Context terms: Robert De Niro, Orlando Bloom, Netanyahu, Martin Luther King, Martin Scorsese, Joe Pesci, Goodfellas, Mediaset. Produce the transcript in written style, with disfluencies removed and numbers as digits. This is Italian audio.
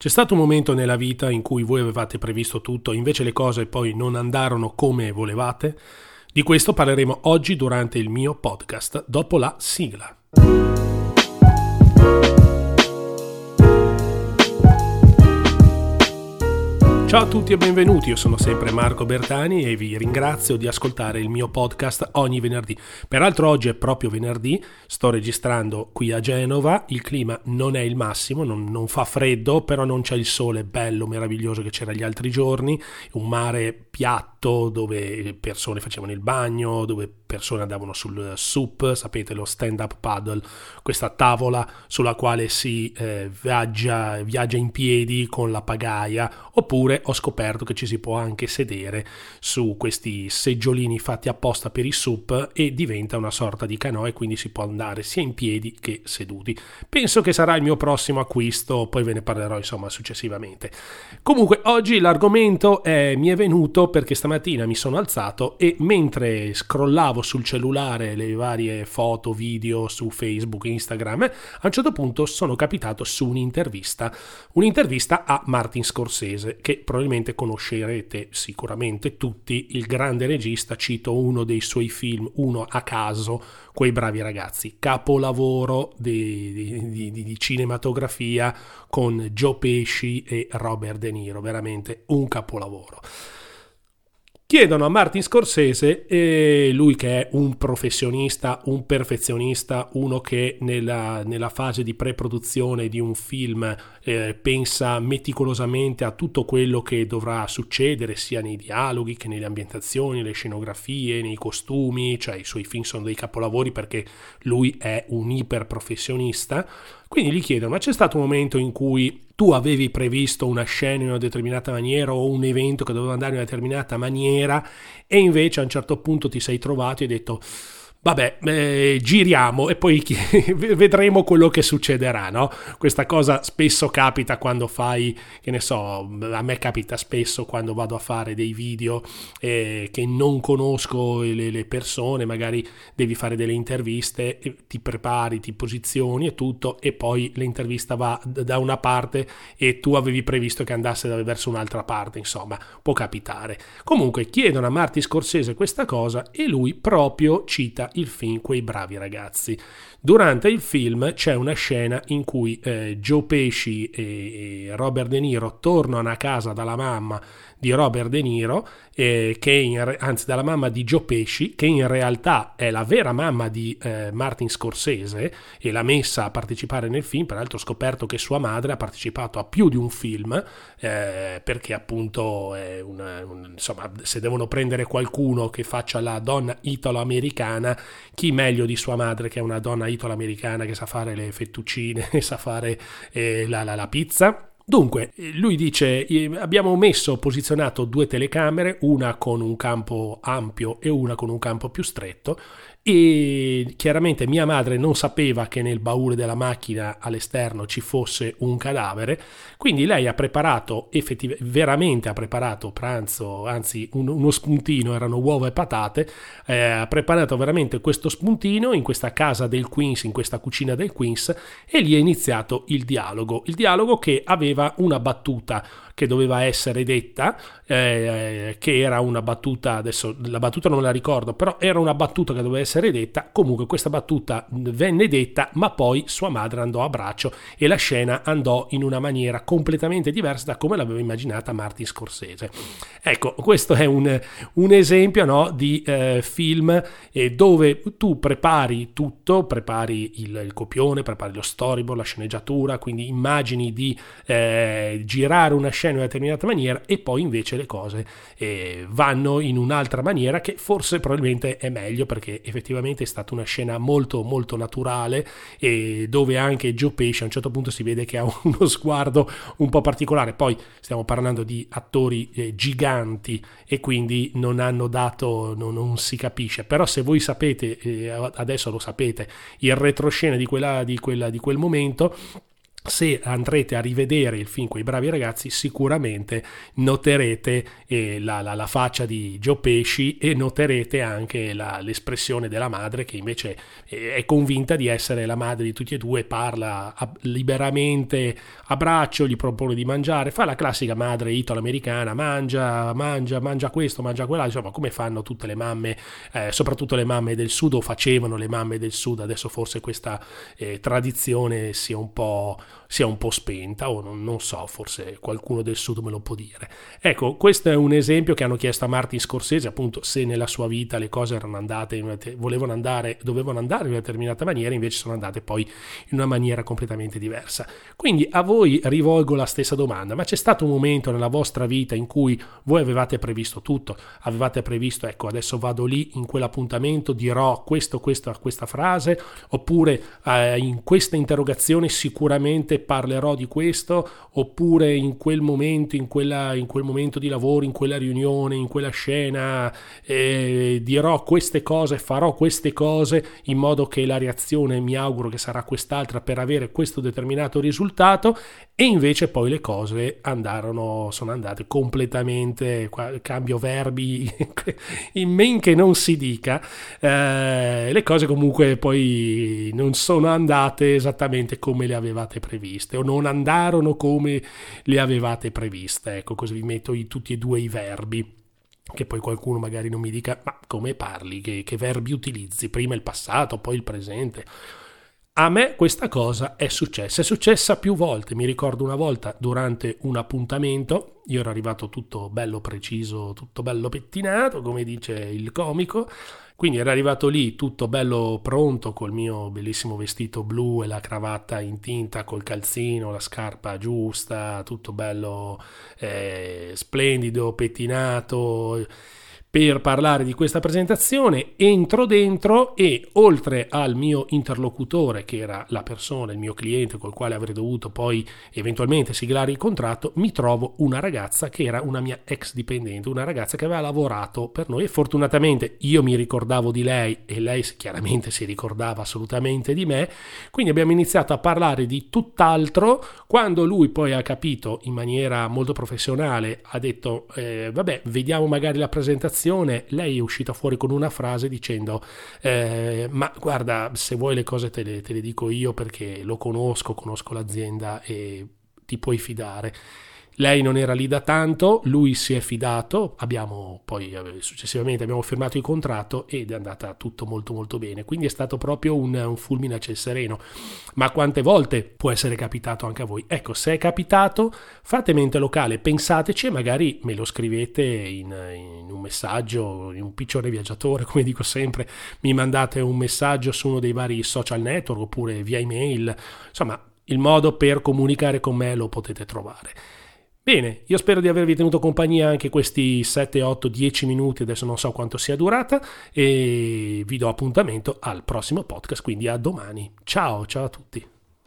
C'è stato un momento nella vita in cui voi avevate previsto tutto, invece le cose poi non andarono come volevate? Di questo parleremo oggi durante il mio podcast, dopo la sigla. Ciao a tutti e benvenuti, io sono sempre Marco Bertani e vi ringrazio di ascoltare il mio podcast ogni venerdì. Peraltro oggi è proprio venerdì, sto registrando qui a Genova, il clima non è il massimo, non fa freddo, però non c'è il sole bello, meraviglioso che c'era gli altri giorni, un mare piatto dove persone facevano il bagno, dove persone andavano sul SUP, sapete, lo stand up paddle, questa tavola sulla quale si viaggia in piedi con la pagaia, oppure ho scoperto che ci si può anche sedere su questi seggiolini fatti apposta per i SUP e diventa una sorta di canoa e quindi si può andare sia in piedi che seduti. Penso che sarà il mio prossimo acquisto, poi ve ne parlerò insomma successivamente. Comunque oggi l'argomento mi è venuto perché stamattina mi sono alzato e mentre scrollavo sul cellulare le varie foto, video su Facebook, Instagram, a un certo punto sono capitato su un'intervista a Martin Scorsese, che probabilmente conoscerete sicuramente tutti, il grande regista. Cito uno dei suoi film, uno a caso, Quei bravi ragazzi, capolavoro di cinematografia con Joe Pesci e Robert De Niro, veramente un capolavoro. Chiedono a Martin Scorsese, e lui che è un professionista, un perfezionista, uno che nella fase di pre-produzione di un film pensa meticolosamente a tutto quello che dovrà succedere, sia nei dialoghi che nelle ambientazioni, le scenografie, nei costumi, cioè i suoi film sono dei capolavori perché lui è un iperprofessionista. Quindi gli chiedono, ma c'è stato un momento in cui tu avevi previsto una scena in una determinata maniera o un evento che doveva andare in una determinata maniera e invece a un certo punto ti sei trovato e hai detto vabbè, giriamo e poi vedremo quello che succederà, no? Questa cosa spesso capita quando fai, che ne so, a me capita spesso quando vado a fare dei video che non conosco le persone, magari devi fare delle interviste, ti prepari, ti posizioni e tutto, e poi l'intervista va da una parte e tu avevi previsto che andasse verso un'altra parte, insomma, può capitare. Comunque chiedono a Martin Scorsese questa cosa e lui proprio cita il film Quei bravi ragazzi. Durante il film c'è una scena in cui Joe Pesci e Robert De Niro tornano a casa dalla mamma di Robert De Niro, dalla mamma di Joe Pesci, che in realtà è la vera mamma di Martin Scorsese e l'ha messa a partecipare nel film. Peraltro ho scoperto che sua madre ha partecipato a più di un film, perché appunto è insomma, se devono prendere qualcuno che faccia la donna italo-americana, chi meglio di sua madre, che è una donna italo-americana che sa fare le fettuccine, sa fare la pizza. Dunque, lui dice, abbiamo posizionato due telecamere, una con un campo ampio e una con un campo più stretto, e chiaramente mia madre non sapeva che nel baule della macchina all'esterno ci fosse un cadavere, quindi lei ha preparato, veramente ha preparato pranzo, anzi uno spuntino, erano uova e patate, ha preparato veramente questo spuntino in questa casa del Queens, in questa cucina del Queens, e lì è iniziato il dialogo che aveva una battuta che doveva essere detta, che era una battuta, adesso la battuta non la ricordo, però era una battuta che doveva essere detta. Comunque questa battuta venne detta, ma poi sua madre andò a braccio e la scena andò in una maniera completamente diversa da come l'aveva immaginata Martin Scorsese. Ecco, questo è un esempio, no, di film dove tu prepari tutto, prepari il copione, prepari lo storyboard, la sceneggiatura, quindi immagini di girare una scena in una determinata maniera e poi invece le cose vanno in un'altra maniera, che forse probabilmente è meglio, perché effettivamente è stata una scena molto molto naturale, e dove anche Joe Pesci a un certo punto si vede che ha uno sguardo un po' particolare. Poi stiamo parlando di attori giganti e quindi non si capisce, però se voi sapete, adesso lo sapete, il retroscena di quel momento, se andrete a rivedere il film Quei bravi ragazzi, sicuramente noterete la faccia di Joe Pesci e noterete anche l'espressione della madre, che invece è convinta di essere la madre di tutti e due, parla liberamente, abbraccio, gli propone di mangiare, fa la classica madre italo-americana, mangia questo, mangia quella, insomma come fanno tutte le mamme, soprattutto le mamme del sud, o facevano le mamme del sud. Adesso forse questa tradizione sia un po' spenta, o non so, forse qualcuno del sud me lo può dire. Ecco, questo è un esempio che hanno chiesto a Martin Scorsese, appunto, se nella sua vita le cose erano andate dovevano andare in una determinata maniera, invece sono andate poi in una maniera completamente diversa. Quindi a voi rivolgo la stessa domanda: ma c'è stato un momento nella vostra vita in cui voi avevate previsto tutto, avevate previsto, ecco, adesso vado lì in quell'appuntamento, dirò questa frase, oppure in questa interrogazione sicuramente parlerò di questo, oppure in quel momento, in quel momento di lavoro, in quella riunione, in quella scena dirò queste cose, farò queste cose in modo che la reazione mi auguro che sarà quest'altra per avere questo determinato risultato, e invece poi le cose sono andate completamente, cambio verbi in men che non si dica, le cose comunque poi non sono andate esattamente come le avevate previste, o non andarono come le avevate previste. Ecco, così vi metto tutti e due i verbi, che poi qualcuno magari non mi dica ma come parli, che verbi utilizzi, prima il passato poi il presente. A me questa cosa è successa più volte. Mi ricordo una volta durante un appuntamento, io ero arrivato tutto bello preciso, tutto bello pettinato, come dice il comico, quindi ero arrivato lì tutto bello pronto col mio bellissimo vestito blu e la cravatta in tinta, col calzino, la scarpa giusta, tutto bello splendido, pettinato, per parlare di questa presentazione. Entro dentro e, oltre al mio interlocutore, che era la persona, il mio cliente col quale avrei dovuto poi eventualmente siglare il contratto, mi trovo una ragazza che era una mia ex dipendente, una ragazza che aveva lavorato per noi, e fortunatamente io mi ricordavo di lei e lei chiaramente si ricordava assolutamente di me, quindi abbiamo iniziato a parlare di tutt'altro. Quando lui poi ha capito, in maniera molto professionale ha detto vabbè, vediamo magari la presentazione, lei è uscita fuori con una frase dicendo ma guarda, se vuoi le cose te le dico io, perché lo conosco l'azienda e ti puoi fidare. Lei non era lì da tanto, lui si è fidato, abbiamo poi successivamente firmato il contratto ed è andata tutto molto molto bene. Quindi è stato proprio un fulmine a ciel sereno. Ma quante volte può essere capitato anche a voi? Ecco, se è capitato, fate mente locale, pensateci e magari me lo scrivete in un messaggio, in un piccione viaggiatore, come dico sempre, mi mandate un messaggio su uno dei vari social network oppure via email. Insomma, il modo per comunicare con me lo potete trovare. Bene, io spero di avervi tenuto compagnia anche questi 7, 8, 10 minuti, adesso non so quanto sia durata, e vi do appuntamento al prossimo podcast, quindi a domani. Ciao, ciao a tutti.